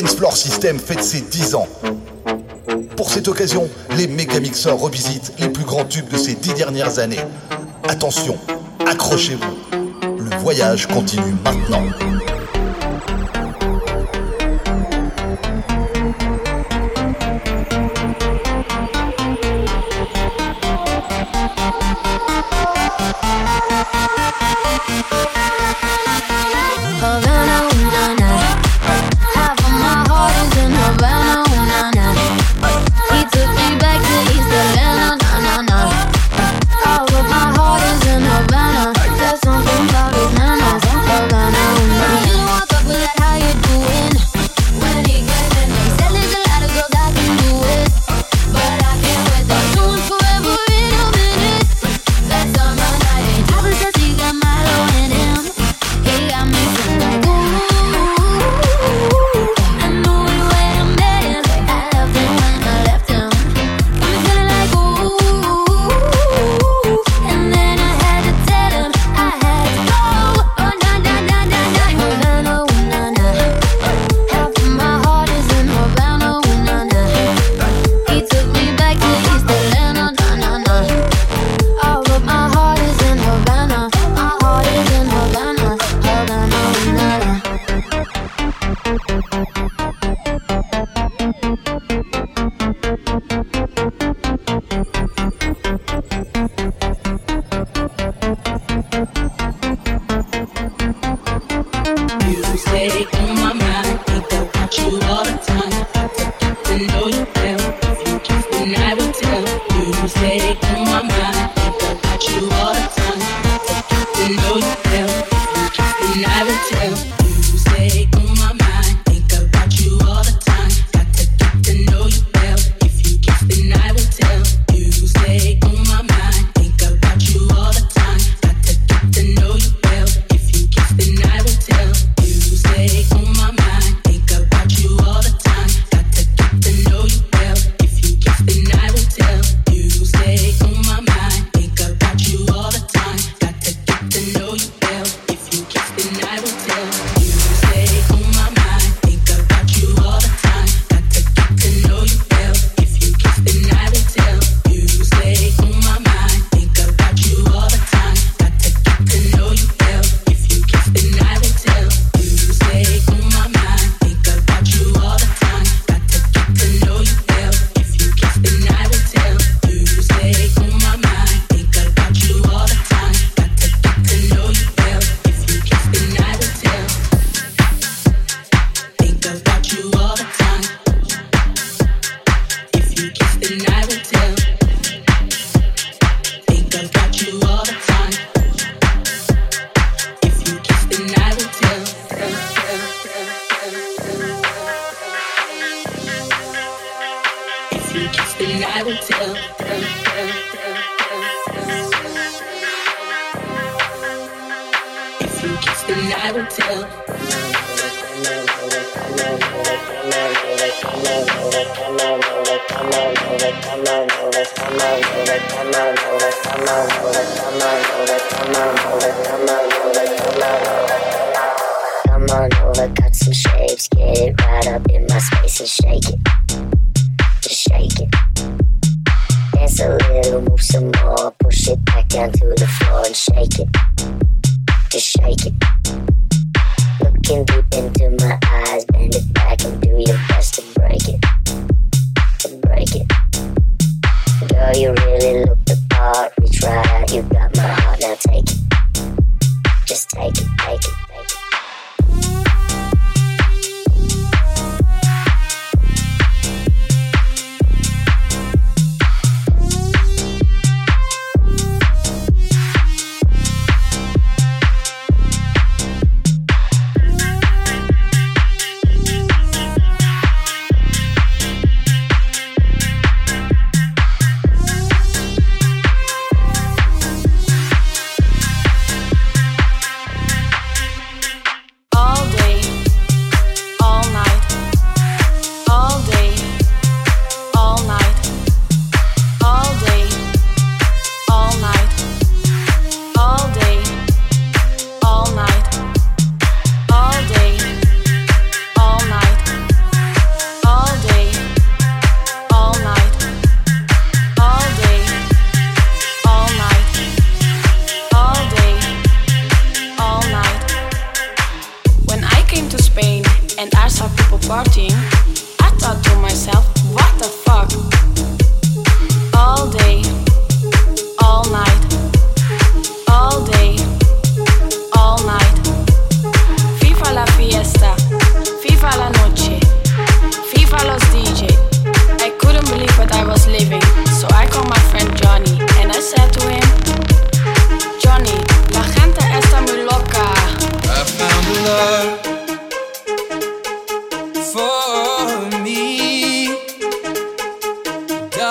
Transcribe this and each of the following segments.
Dancefloor System fête ses 10 ans. Pour cette occasion, les Megamixers revisitent les plus grands tubes de ces 10 dernières années. Attention, accrochez-vous, le voyage continue maintenant.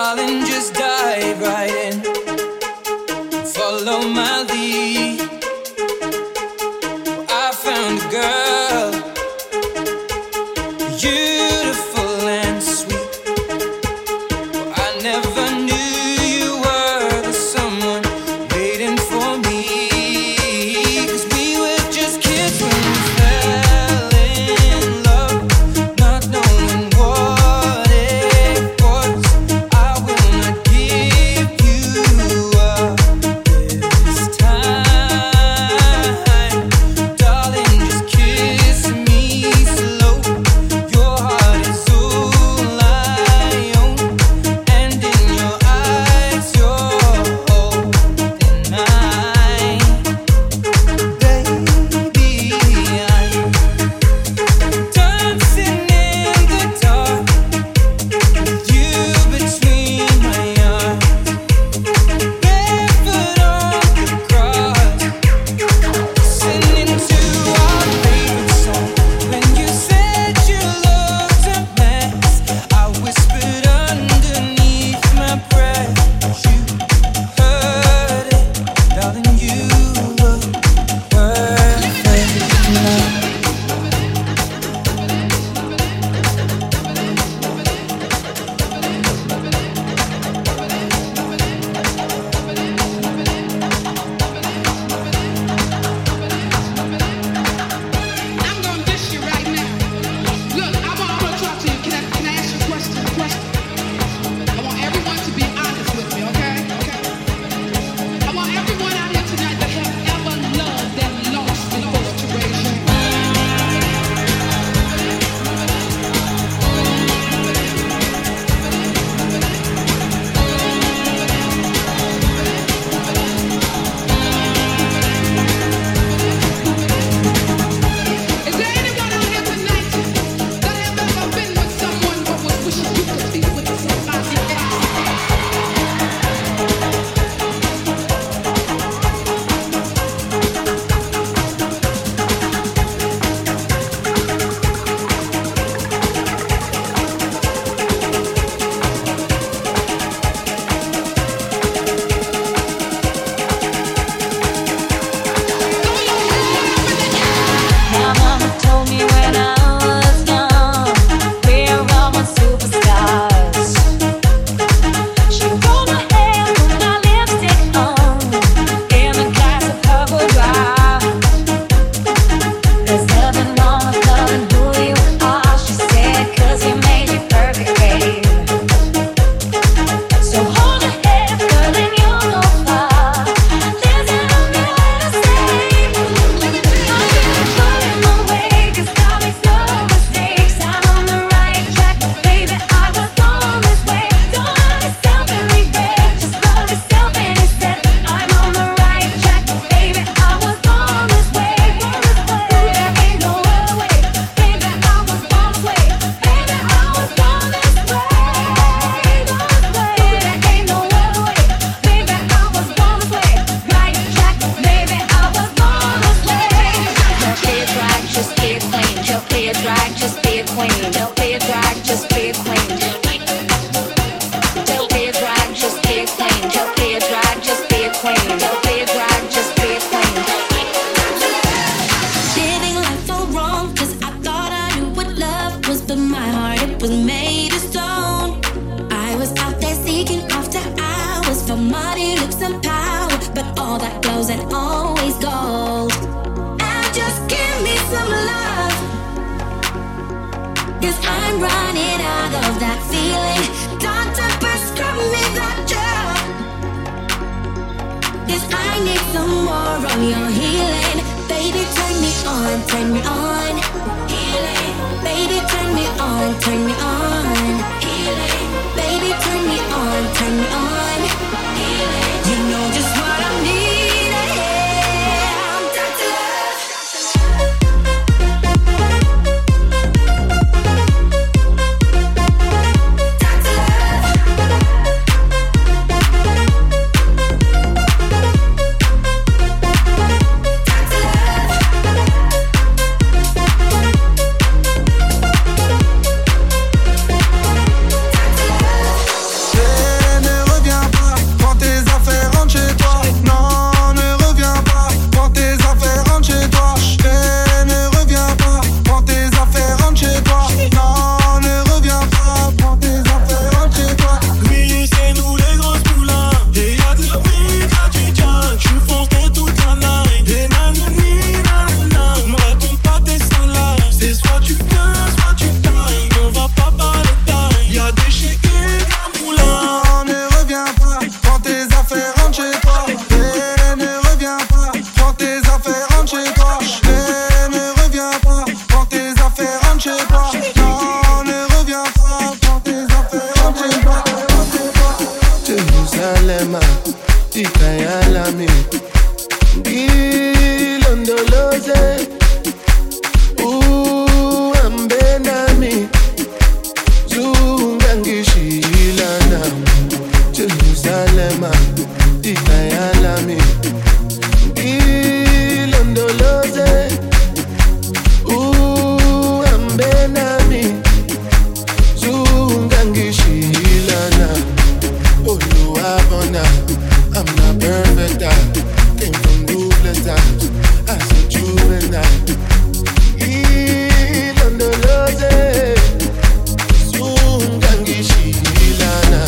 darling, just dive right in. Follow my lead. I found a girl, beautiful and sweet. I never knew you were the someone waiting for me. 'Cause we were just kids when we fell in love, not knowing what it was. I will not give you up this time. Darling, just kiss me slow. Your heart is all I own, and in your eyes you're holding mine. Baby, I'm dancing in the dark, you between my arms, barefoot on the cross, singing to our favorite song. When you said you loved a mess, I whispered underneath my breath. You heard it, darling, you were perfect love. I'm gonna dish you right now. Look, I want to talk to you. Can I ask you a question? I want everyone to be honest with me, okay? I want everyone out here tonight that have ever loved that lost and forced to raise your hand. Is there anyone out here tonight that have ever been with someone but was wishing you could be with somebody else? My mama told me when I was young, we're all my superstars. She rolled my hair, put my lipstick on, in the glass of her boudoir. There's nothing wrong with loving who you are, she said, 'cause you made you perfect, babe. So hold your head, girl, and you'll go far. Listen to me when I say, I'm getting far in my way, 'cause I make no mistakes. I'm on the right track, baby. I was born this way. Don't love yourself and regret, just love yourself and accept. I'm on the right track, baby. I was born this way. There ain't no other way, baby. I was born this way, baby. I was born this way. There ain't no other way, baby. I was born this way. Right track, baby. I was born this way. Don't play it right, just be a queen. Don't play it right, just be a queen. Don't play it right, just be a queen. Don't play it right, just be a queen. Don't play it right, just be a queen. Don't play it right, just be a queen. Living life so wrong, 'cause I thought I knew what love was, but my heart, it was made of stone. I was out there seeking after hours for money, looks, and power, but all that glows and always gold. And just give me some love, 'cause I'm running out of that feeling. Doctor, prescribe me that drug, 'cause I need some more of your healing. Baby, turn me on, turn me on. Healing. Baby, turn me on, turn me on. Healing. Baby, turn me on, turn me on. Healing. You know just what I need. Yeah, I'm Dr. Love. Dr. Love. Dr. Love. dilemma, ikayalami ngilondoloze uhambe nami zungangishilana Jerusalema ikayalami ngilondoloze uhambe nami zungangishilana Oluwabona I'm not perfect, I came from Dublin as a juvenile. Ilondoloze, sungangishilana.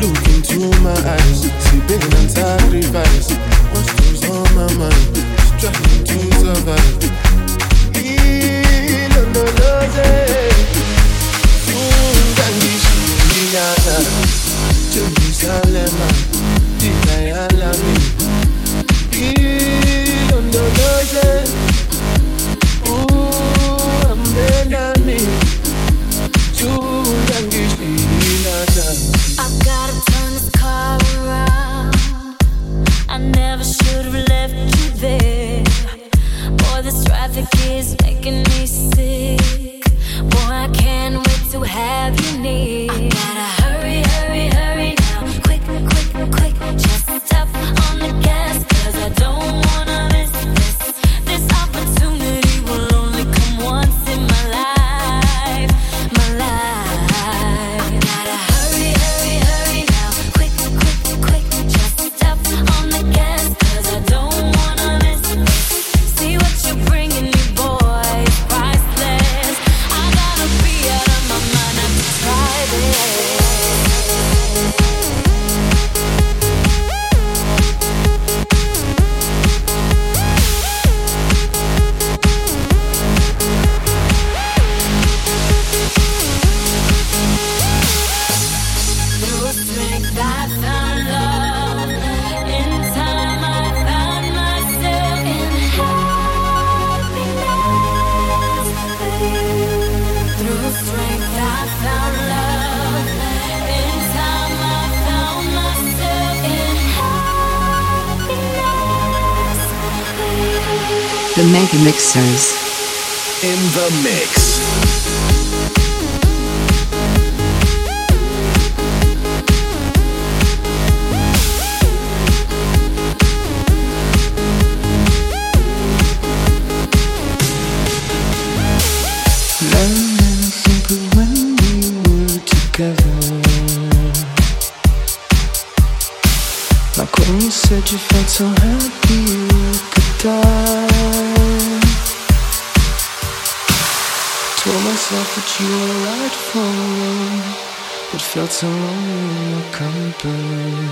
Look into my eyes, see pain and sacrifice. What's goes on my mind, struggling to survive. Ilondoloze, sungangishilana. Jerusalem. I love you. You don't know it. Ooh, I'm better than me. You don't get me another. I've gotta turn this car around. I never should have left you there. Boy, this traffic is making me sick. Boy, I can't wait to have you near. I gotta hurry, hurry, hurry now. Quick, quick, quick. Just step on the gas, 'cause I don't wanna miss this. This opportunity will only come once in my life, my life. I gotta hurry, hurry, hurry now. Quick, quick, quick. Just step on the gas, 'cause I don't wanna miss this. See what you're bringing me, boy, it's priceless. I gotta be out of my mind, I'm private. The Megamixers in the mix. You felt so happy you could die. Told myself that you were right for me, but felt so lonely in your company.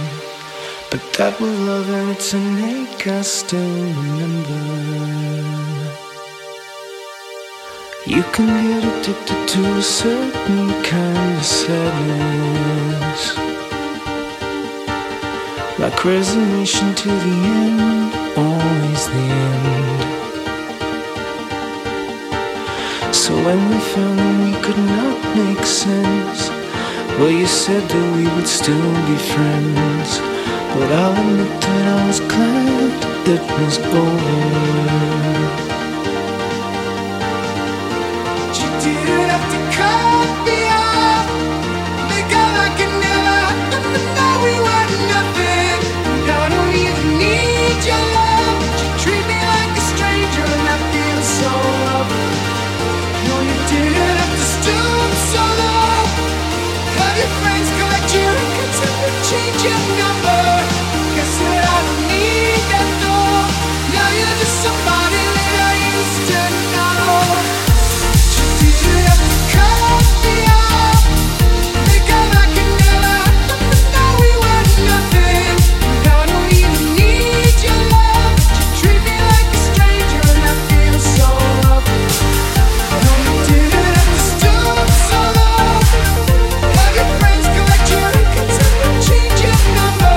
But that was love and it's an ache I still remember. You can get addicted to a certain kind of sadness, like resignation to the end, always the end. So when we found that we could not make sense, well, you said that we would still be friends. But I'll admit that I was glad it was over. You didn't have to cut me off. Thank God I could never have known we were nothing. Your love, you treat me like a stranger and I feel so loved. No, you didn't have to stoop so low. Have your friends collect you and continue to change your number. Guess that I don't need that though. Now you're just somebody that I used to know. You didn't have to cut me off. Thank God I can never know we were nothing. I don't even need your love, you treat me like a stranger and I feel so loved. No, you didn't have to stoop so low. Have your friends collect you and continue to change your number.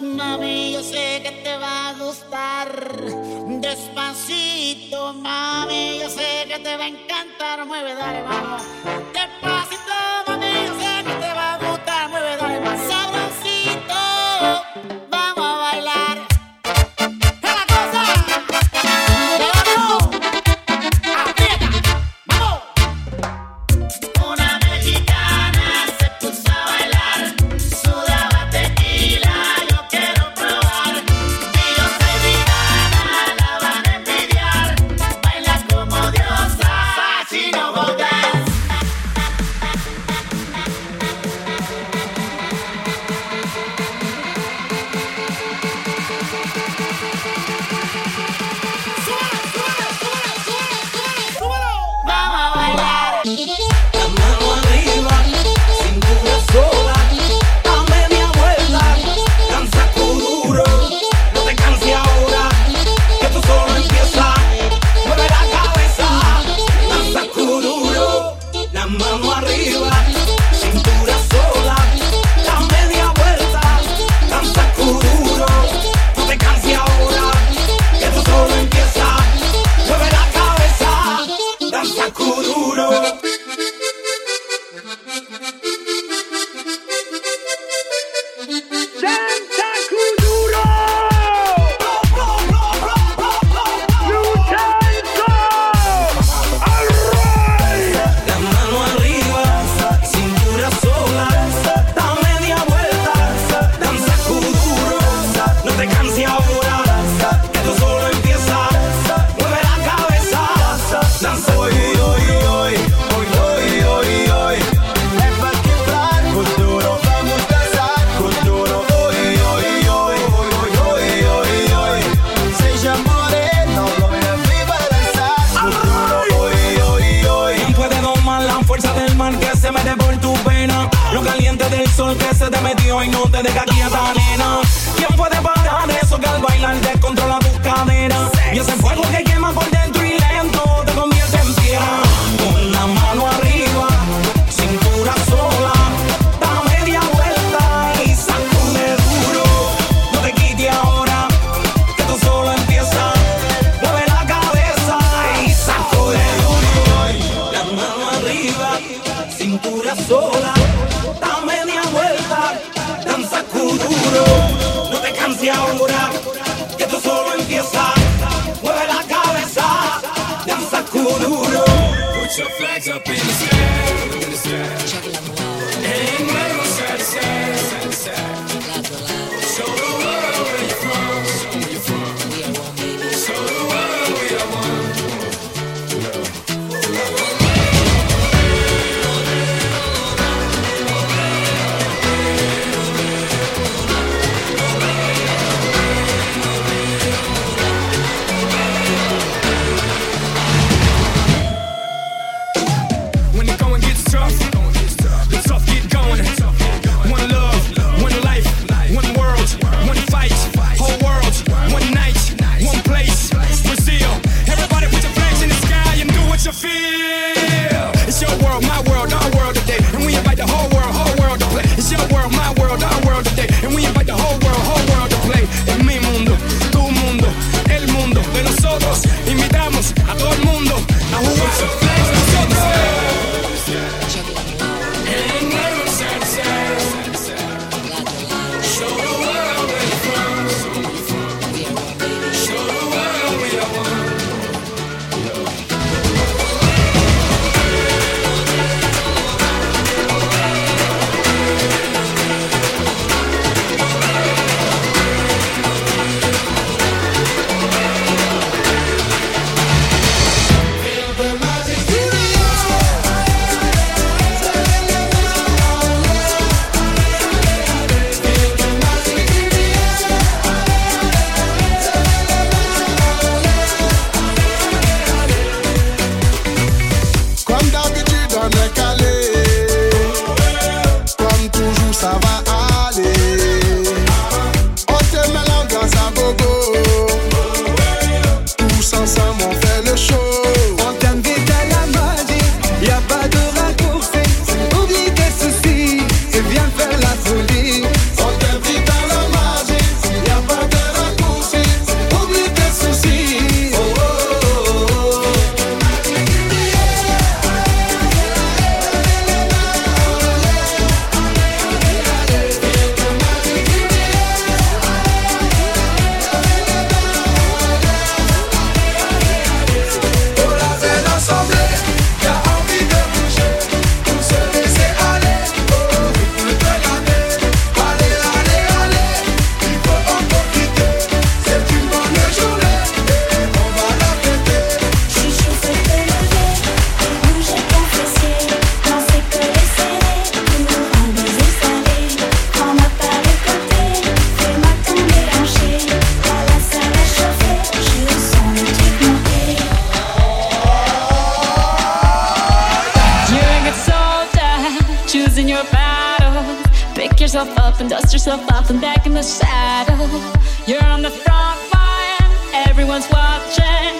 mami, yo sé que te va a gustar. Despacito, mami, yo sé que te va a encantar. Mueve, dale, vamos. Despacito, mami, yo sé que te va a gustar. Mueve, dale, más sabrosito. Viens faire la folie, on t'invite à la magie. yourself up and dust yourself off and back in the saddle. You're on the front line, everyone's watching.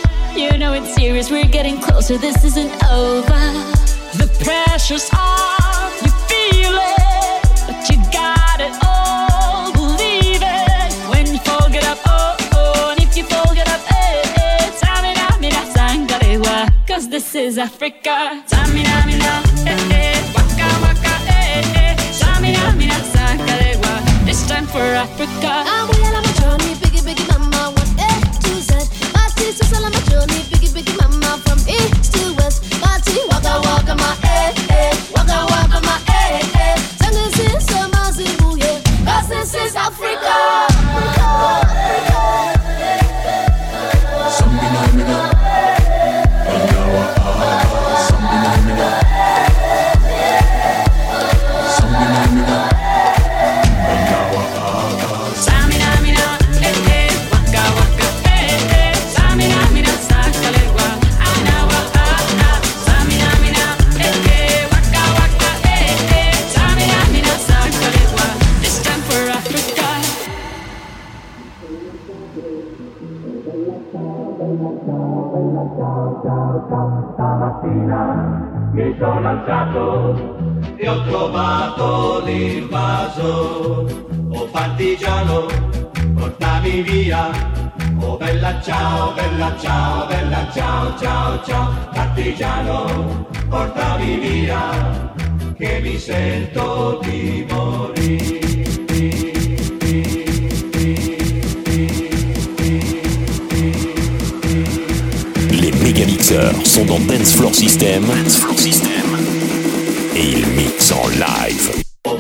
You know it's serious, we're getting closer, this isn't over. The pressure's on, you feel it, but you got it all, believe it. When you fold it up, oh, oh, and if you fold it up, eh, eh. Tamina, mina, sangarewa, cause this is Africa. Tamina, mina, eh, eh, waka, waka, eh, eh. Tamina, mina, sangarewa, it's time for Africa. Ah, we are on a journey, biggie, biggie, mama, 1A to Z. My sister's on a journey, biggie, biggie, mama, from East to West. Party, waka, waka, my eh, eh. Waka, waka, my eh, eh. Tennessee, summer, Zimbabwe, yeah. Cause this is Africa. Mi sono alzato e ho trovato l'invaso. Oh partigiano, portami via. Oh bella ciao, bella ciao, bella ciao, ciao, ciao. Partigiano, portami via, che mi sento di morire. Megamixers sont dans Dancefloor System et ils mixent en live. Oh,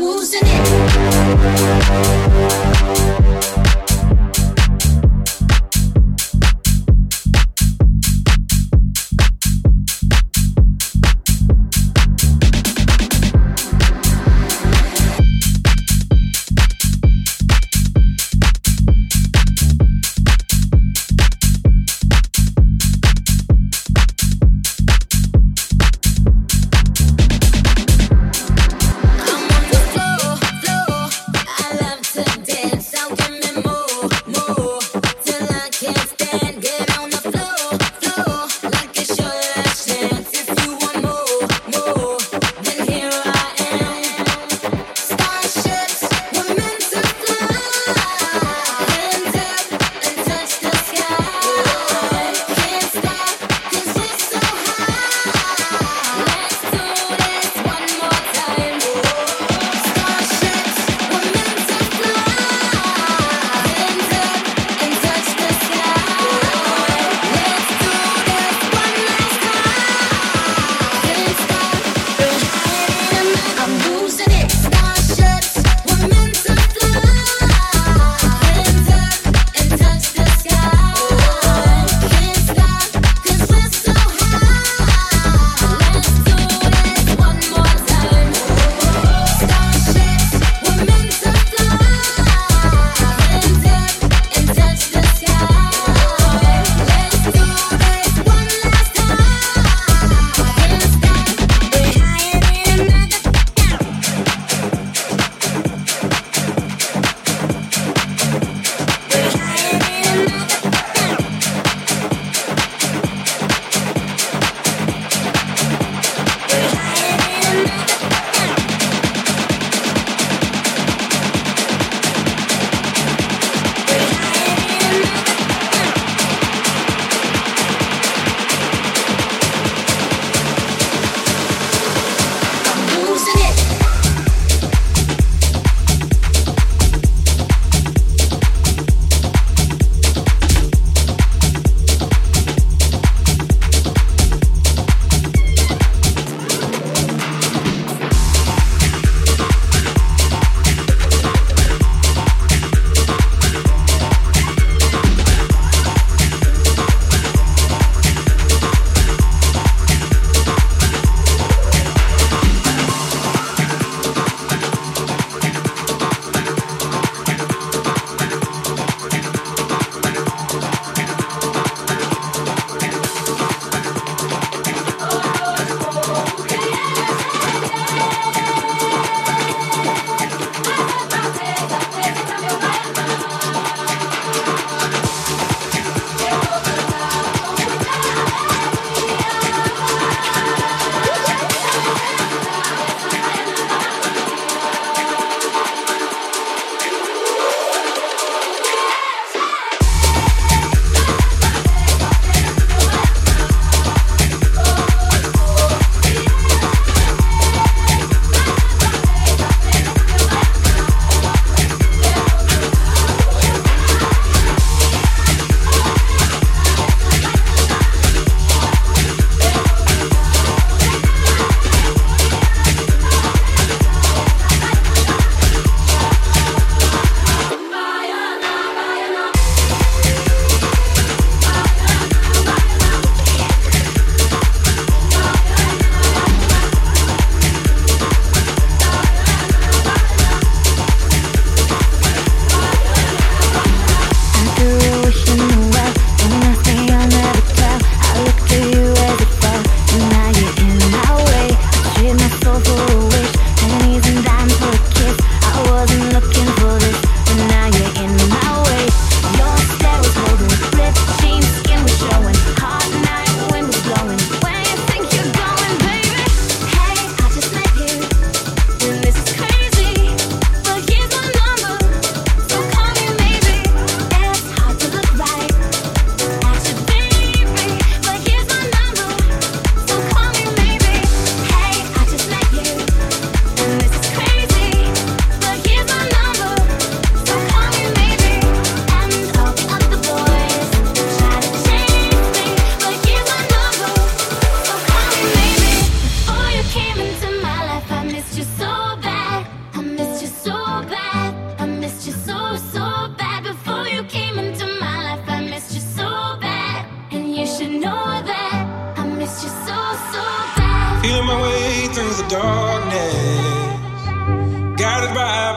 losing it. Dance.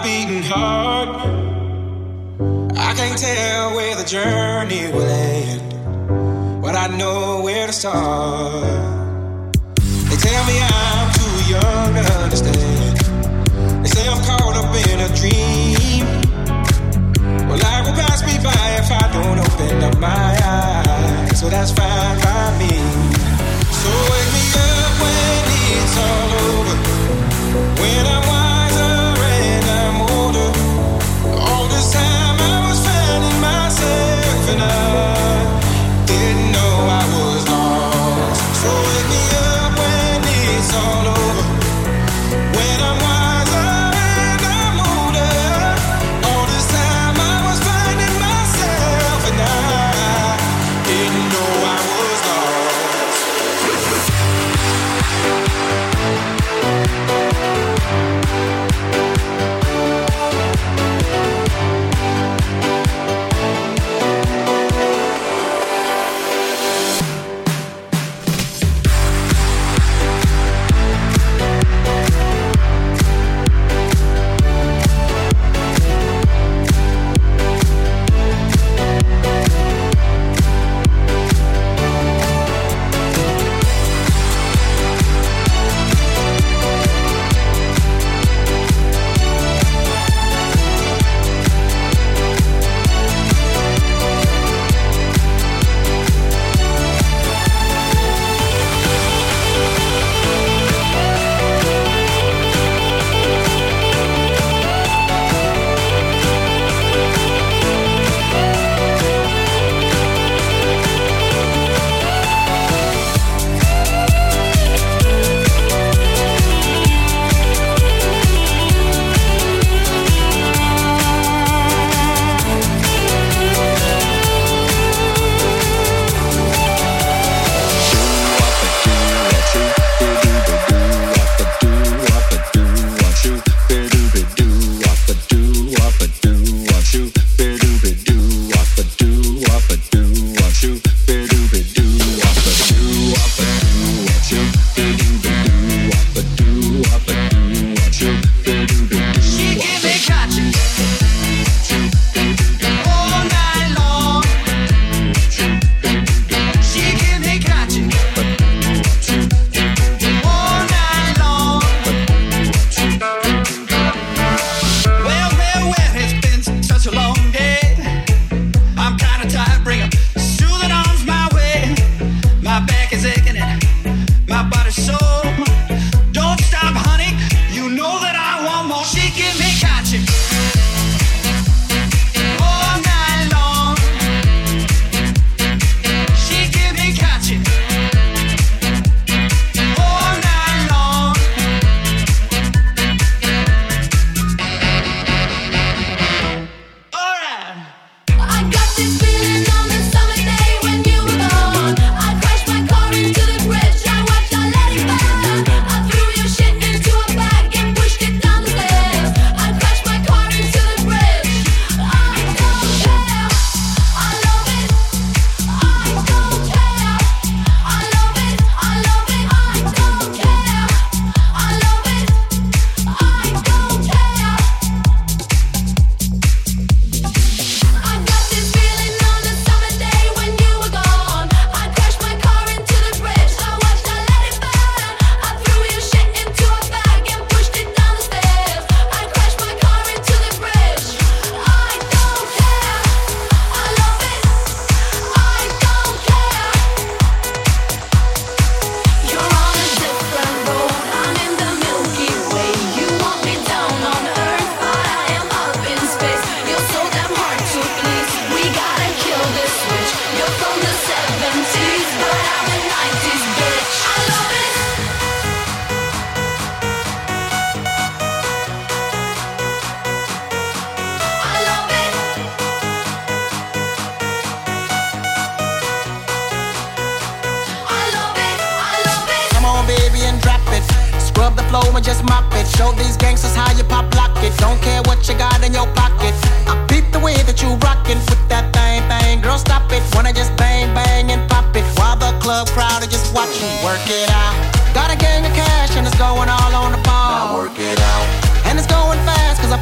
beating heart. I can't tell where the journey will end, but I know where to start. They tell me I'm too young to understand. They say I'm caught up in a dream. Well, life will pass me by if I don't open up my eyes, so that's fine by me. So wake me up when it's all over, when I'm wiser and I'm older. All this time I was finding myself and I didn't know I was lost. So wake me up when it's all over, when I'm wiser and I'm older. All this time I was finding myself and I didn't know I was lost.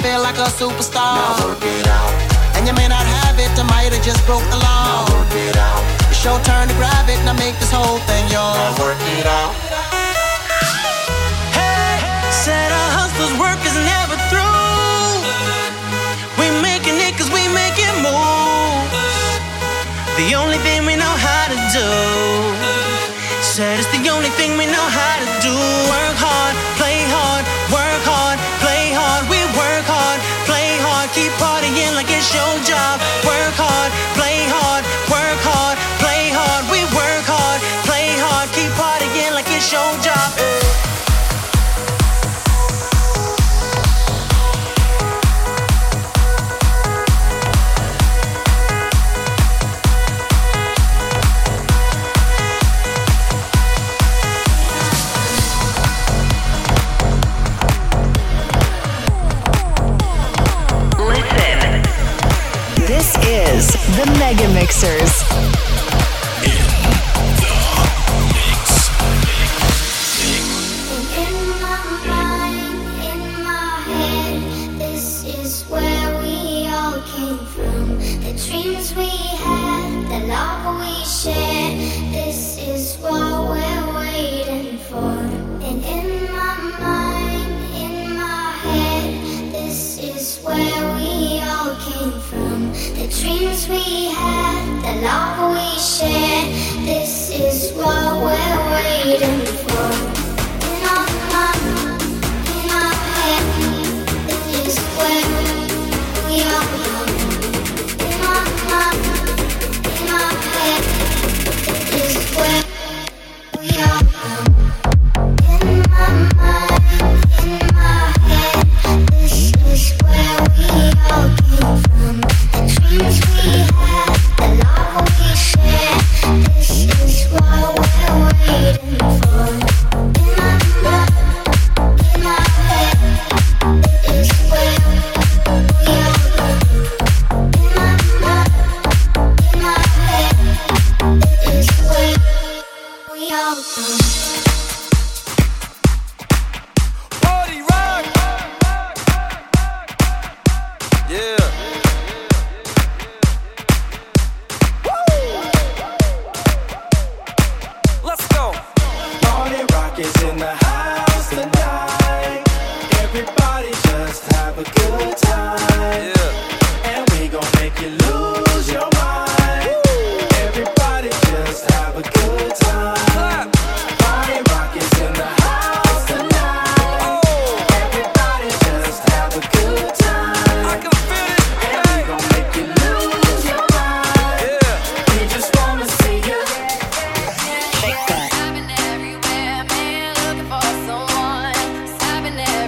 Feel like like a superstar. Now work it out. And you may not have it, I might have just broke the law. Now work it out. It's your turn to grab it, now make this whole thing yours. Now work it out. Hey, said a hustler's work is never through. We making it cause we making moves. The only thing we know how to do. Said it's the only thing we know how to do. Work hard, play hard, work hard, play hard. We work hard, play hard, keep partying like it's your job. Work hard, play hard, work hard, play hard. We work hard, play hard, keep partying like it's your job. The Megamixers. In my head, this is where we all came from. The dreams we had, the love we shared, this is what we're waiting for. And in my mind, in my head, this is where we all came from. The dreams we had, the love we shared, this is what we're waiting for. In our mind, in our head, this is where we are going. In our mind, in our head, this is where we are going. In my mind, in my head, this is where we all came from. We have the love we share. This is what we're waiting for. In my head, this is where we are going. In my head, this is where we are going.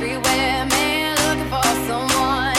Everywhere, man, looking for someone.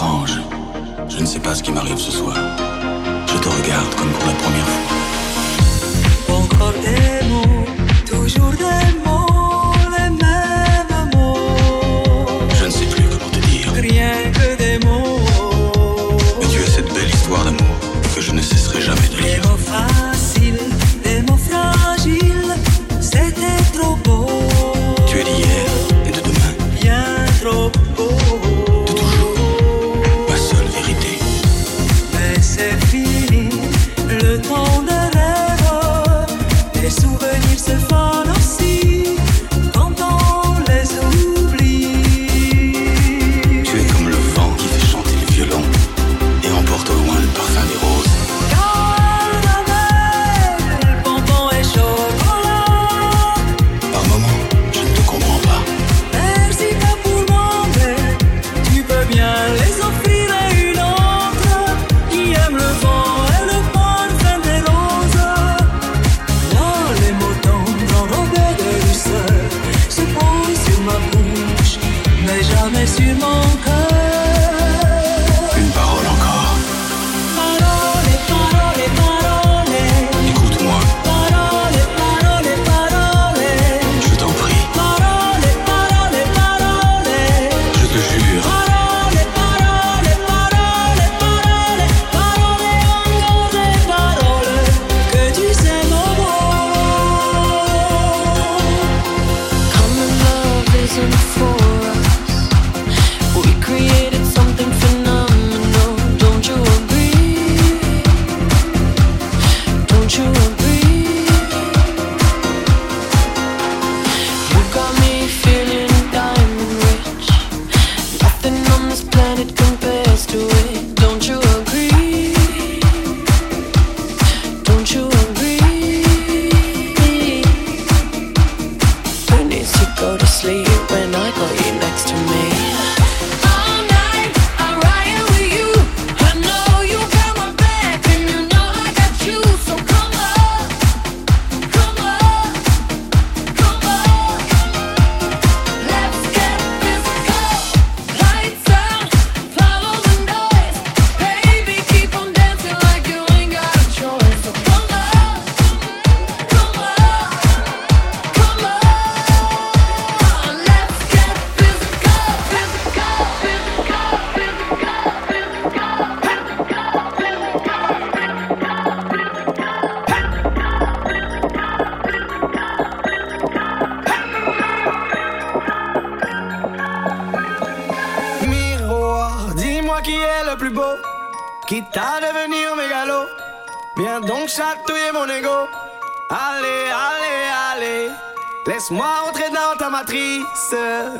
étrange. Je ne sais pas ce qui m'arrive ce soir. Je te regarde comme pour la première fois. Encore des mots, toujours des mots, les mêmes mots. Je ne sais plus comment te dire. Rien que des mots. Mais tu as cette belle histoire d'amour que je ne cesserai jamais de lire. Des mots faciles, des mots fragiles, c'était trop beau. Tu es d'hier et de demain. Bien trop beau. C'est fini, le temps de rêve. Les souvenirs se fanent aussi quand on les oublie. Tu es comme le vent qui fait chanter le violon et emporte au loin le parfum des roses. Caramel, bonbon et chocolat. Par moments, je ne te comprends pas. Merci pas pour demander, tu peux bien les offrir. Sur mon cœur. Une parole encore. Parole, parole, parole. Écoute-moi. Parole, parole, parole. Je t'en prie. Parole, parole, parole. Je te jure. Parole, parole, parole, parole. Parole, encore des paroles que tu sais m'avoir. Come in love is in for.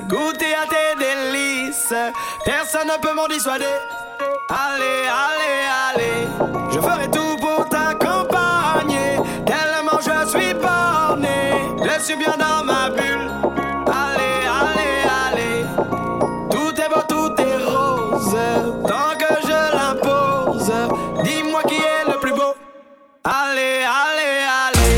Goûter à tes délices, personne ne peut m'en dissuader. Allez, allez, allez, je ferai tout pour t'accompagner. Tellement je suis borné, je suis bien dans ma bulle. Allez, allez, allez, tout est beau, tout est rose, tant que je l'impose. Dis-moi qui est le plus beau. Allez, allez, allez.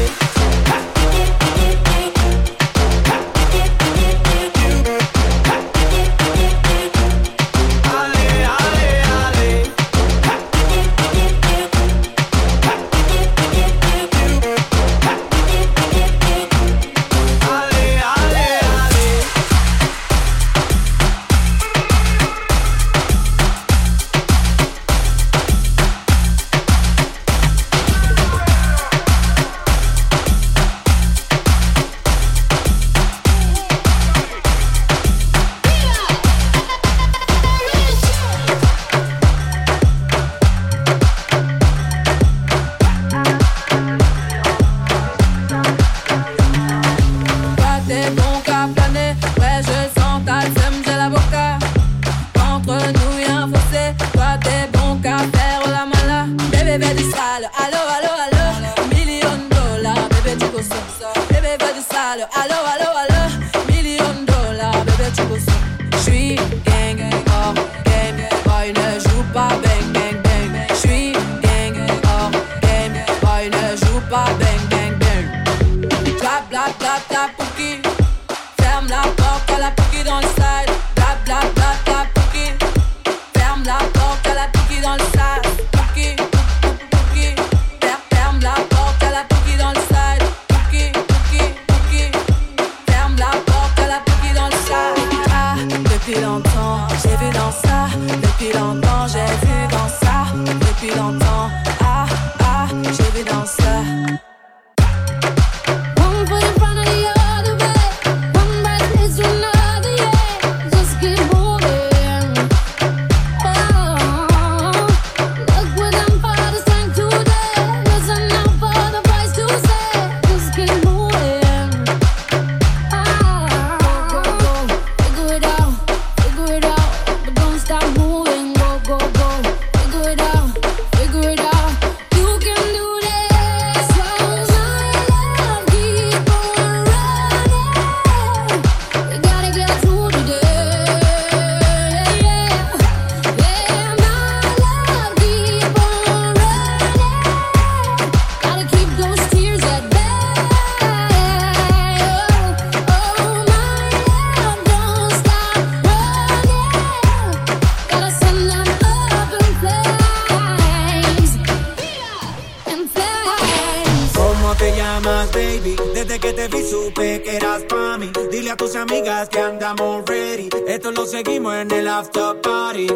supe que eras pa' mí. Dile a tus amigas que andamos ready. Esto lo seguimos en el after party.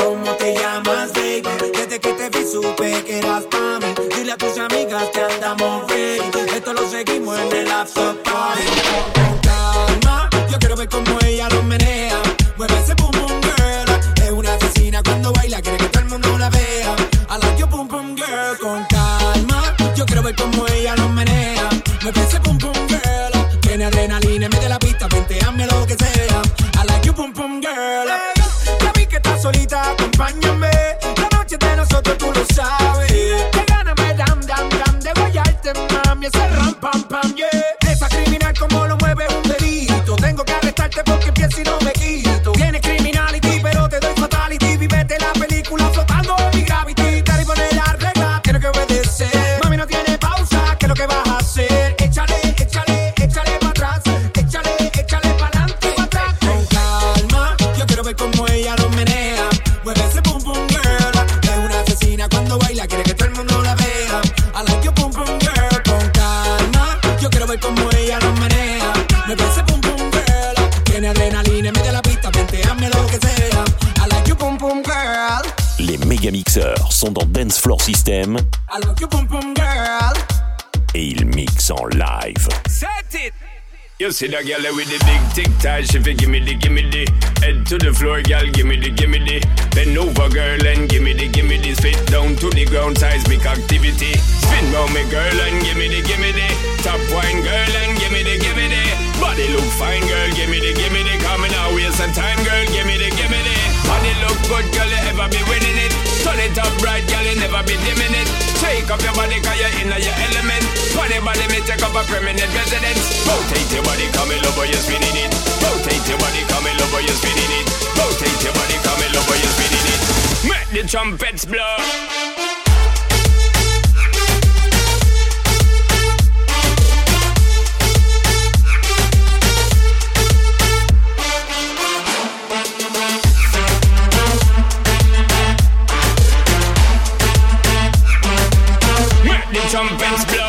¿Cómo te llamas, baby? Desde que te vi supe que eras pa' mí. Dile a tus amigas que andamos ready. Esto lo seguimos en el after party. Con calma, yo quiero ver cómo ella lo menea. Mueve ese pum pum girl. Es una asesina cuando baila, quiere que todo el mundo la vea. I like your pum pum girl. Con calma, yo quiero ver cómo ella lo menea. Mueve ese pum pum girl. Tiene adrenalina, mete la pista, venteame lo que sea. I like your pum pum girl. Ya vi que estás solita, acompáñame. La noche de nosotros tú lo sabes. Qué ganas me dan, dan, dan de guayarte, mami. Ese ram, pam, pam, yeah. Esa criminal como lo mueve un delito. Tengo que arrestarte porque pienso y no me quito. Tienes criminality, pero te doy fatality. Vivete la película flotando en mi gravity. Te arriba en la regla, tienes que obedecer. Mami, no tiene pausa, ¿qué es lo que vas a hacer? Échale, échale, échale para atrás. Échale, échale para adelante, pa' atrás. Con calma, yo quiero ver cómo ella lo menea. Mueve ese pum pum girl. Es una asesina cuando baila, quiere que todo el mundo la vea. I like your pum pum girl. Con calma, yo quiero ver cómo ella lo menea. Mueve ese pum pum girl. Tiene adrenalina, mete la pista, venteame lo que sea. I like your pum pum girl. Les Megamixers sont dans Dancefloor System. I like your pum pum girl. Et il mixe en live. Set it! You see that girl with the big tic tac, she fi gimme the, head to the floor, girl, gimme the, bend over, girl, and gimme the, spit down to the ground, seismic activity, spin round me, girl, and gimme the, top wine, girl, and gimme the, body look fine, girl, gimme the, coming out, waste some time, girl, gimme the, body look good, girl, you ever be winning it, turn it up right, girl, you never be dimming it. Take up your body, cause you're in your element. Funny body may take up a permanent residence. Rotate your body, come in love, you're spinning it. Rotate your body, come in love, you're spinning it. Rotate your body, come in love, you're spinning it. Make the trumpets blow. Trumpets blow.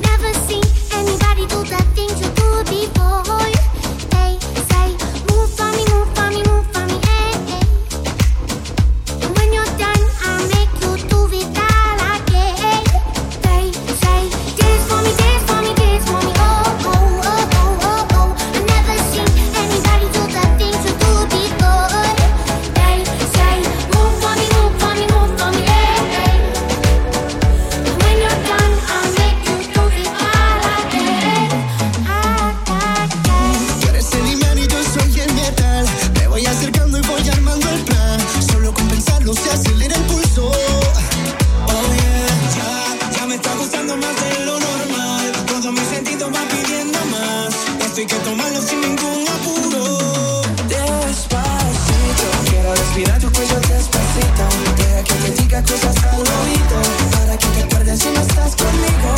Never seen anybody do the things you do before. They say esto hay que tomarlo sin ningún apuro. Despacito, quiero respirar tu cuello despacito. Deja que te diga cosas al oído, para que te acuerdes si no estás conmigo.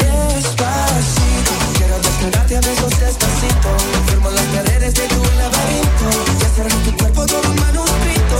Despacito, quiero desnudarte a besos despacito. Firmo las paredes de tu laberinto y hacer tu cuerpo todo un manuscrito.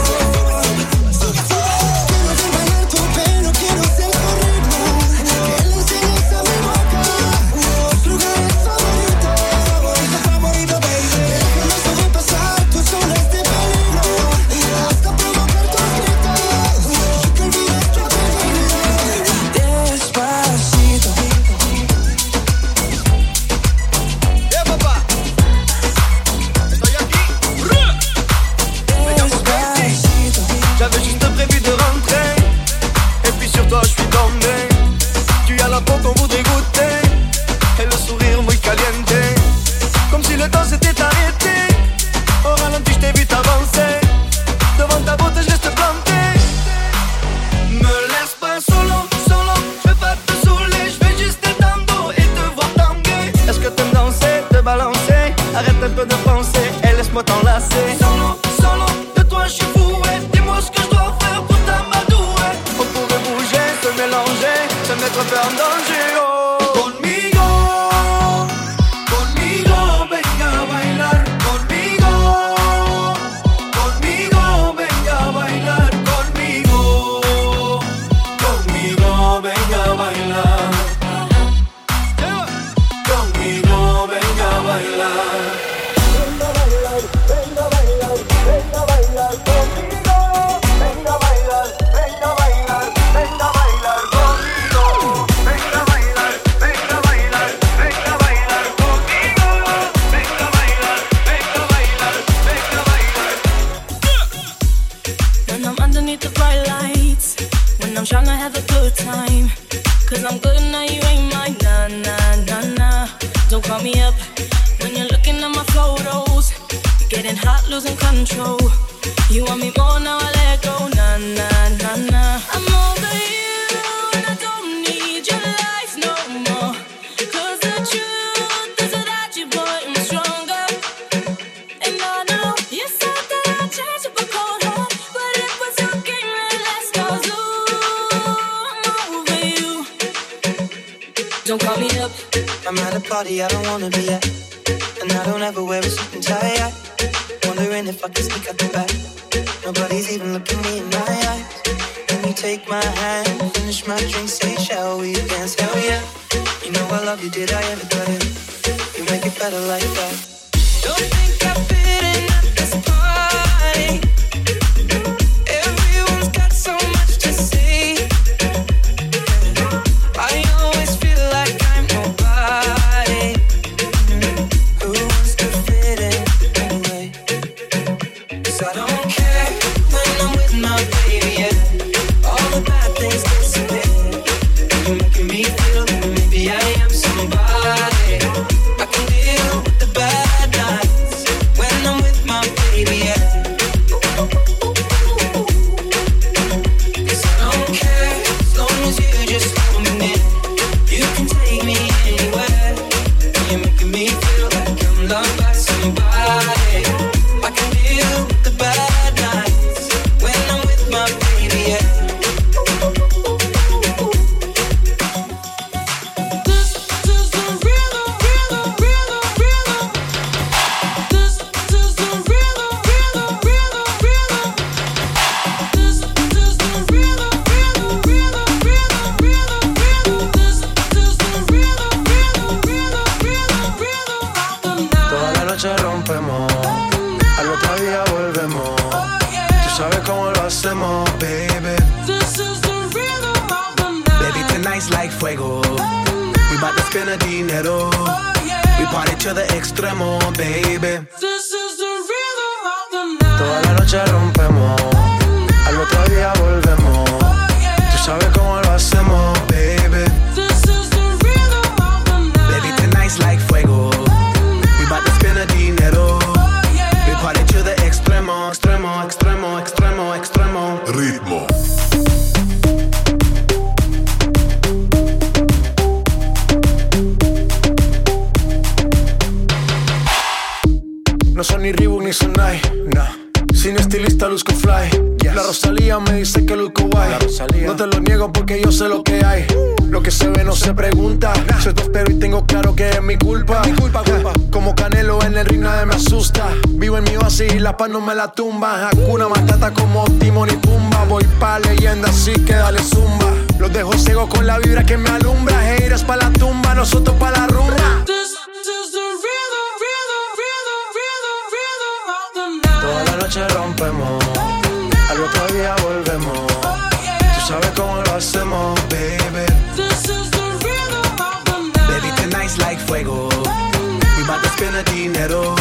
No son ni Reebok ni Sonai, no. Sin estilista luzco fly, yes. La Rosalía me dice que luzco guay. No te lo niego porque yo sé lo que hay. Lo que se ve no se pregunta, nah. Soy toftero y tengo claro que es mi culpa, es mi culpa. Como Canelo en el ring nadie me asusta. Vivo en mi oasis y la paz no me la tumba. Hakuna Matata como Timon y Pumba. Voy pa' leyenda así que dale zumba. Los dejo ciego con la vibra que me alumbra. Haters pa' la tumba, nosotros pa' la rumba. Rompemos, al otro día volvemos. Tú sabes cómo lo hacemos, baby. This is the rhythm of the night. Baby, tonight's like fuego. We bout to spend the dinero.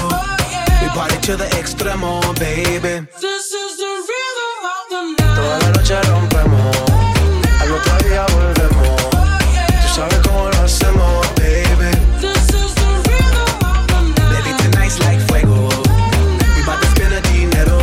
We party to the extremo, baby. This is the rhythm of the night. Toda la noche rompemos, al otro día volvemos. Tú sabes cómo lo hacemos, baby. This is the rhythm of the night. Baby, tonight's like fuego. We bout to spend the dinero.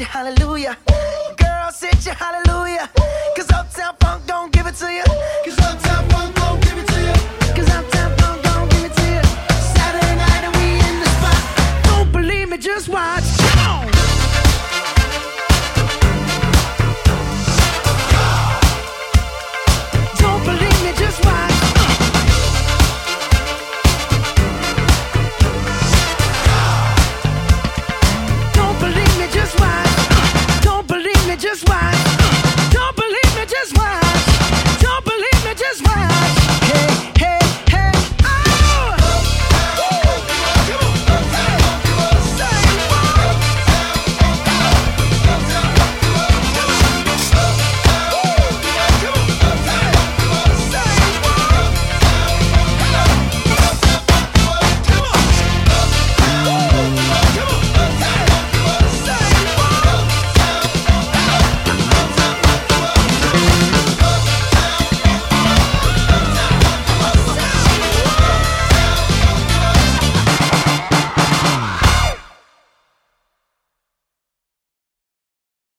Hallelujah, girl, sit your hallelujah. Cause Uptown Funk don't give it to you. Cause Uptown Funk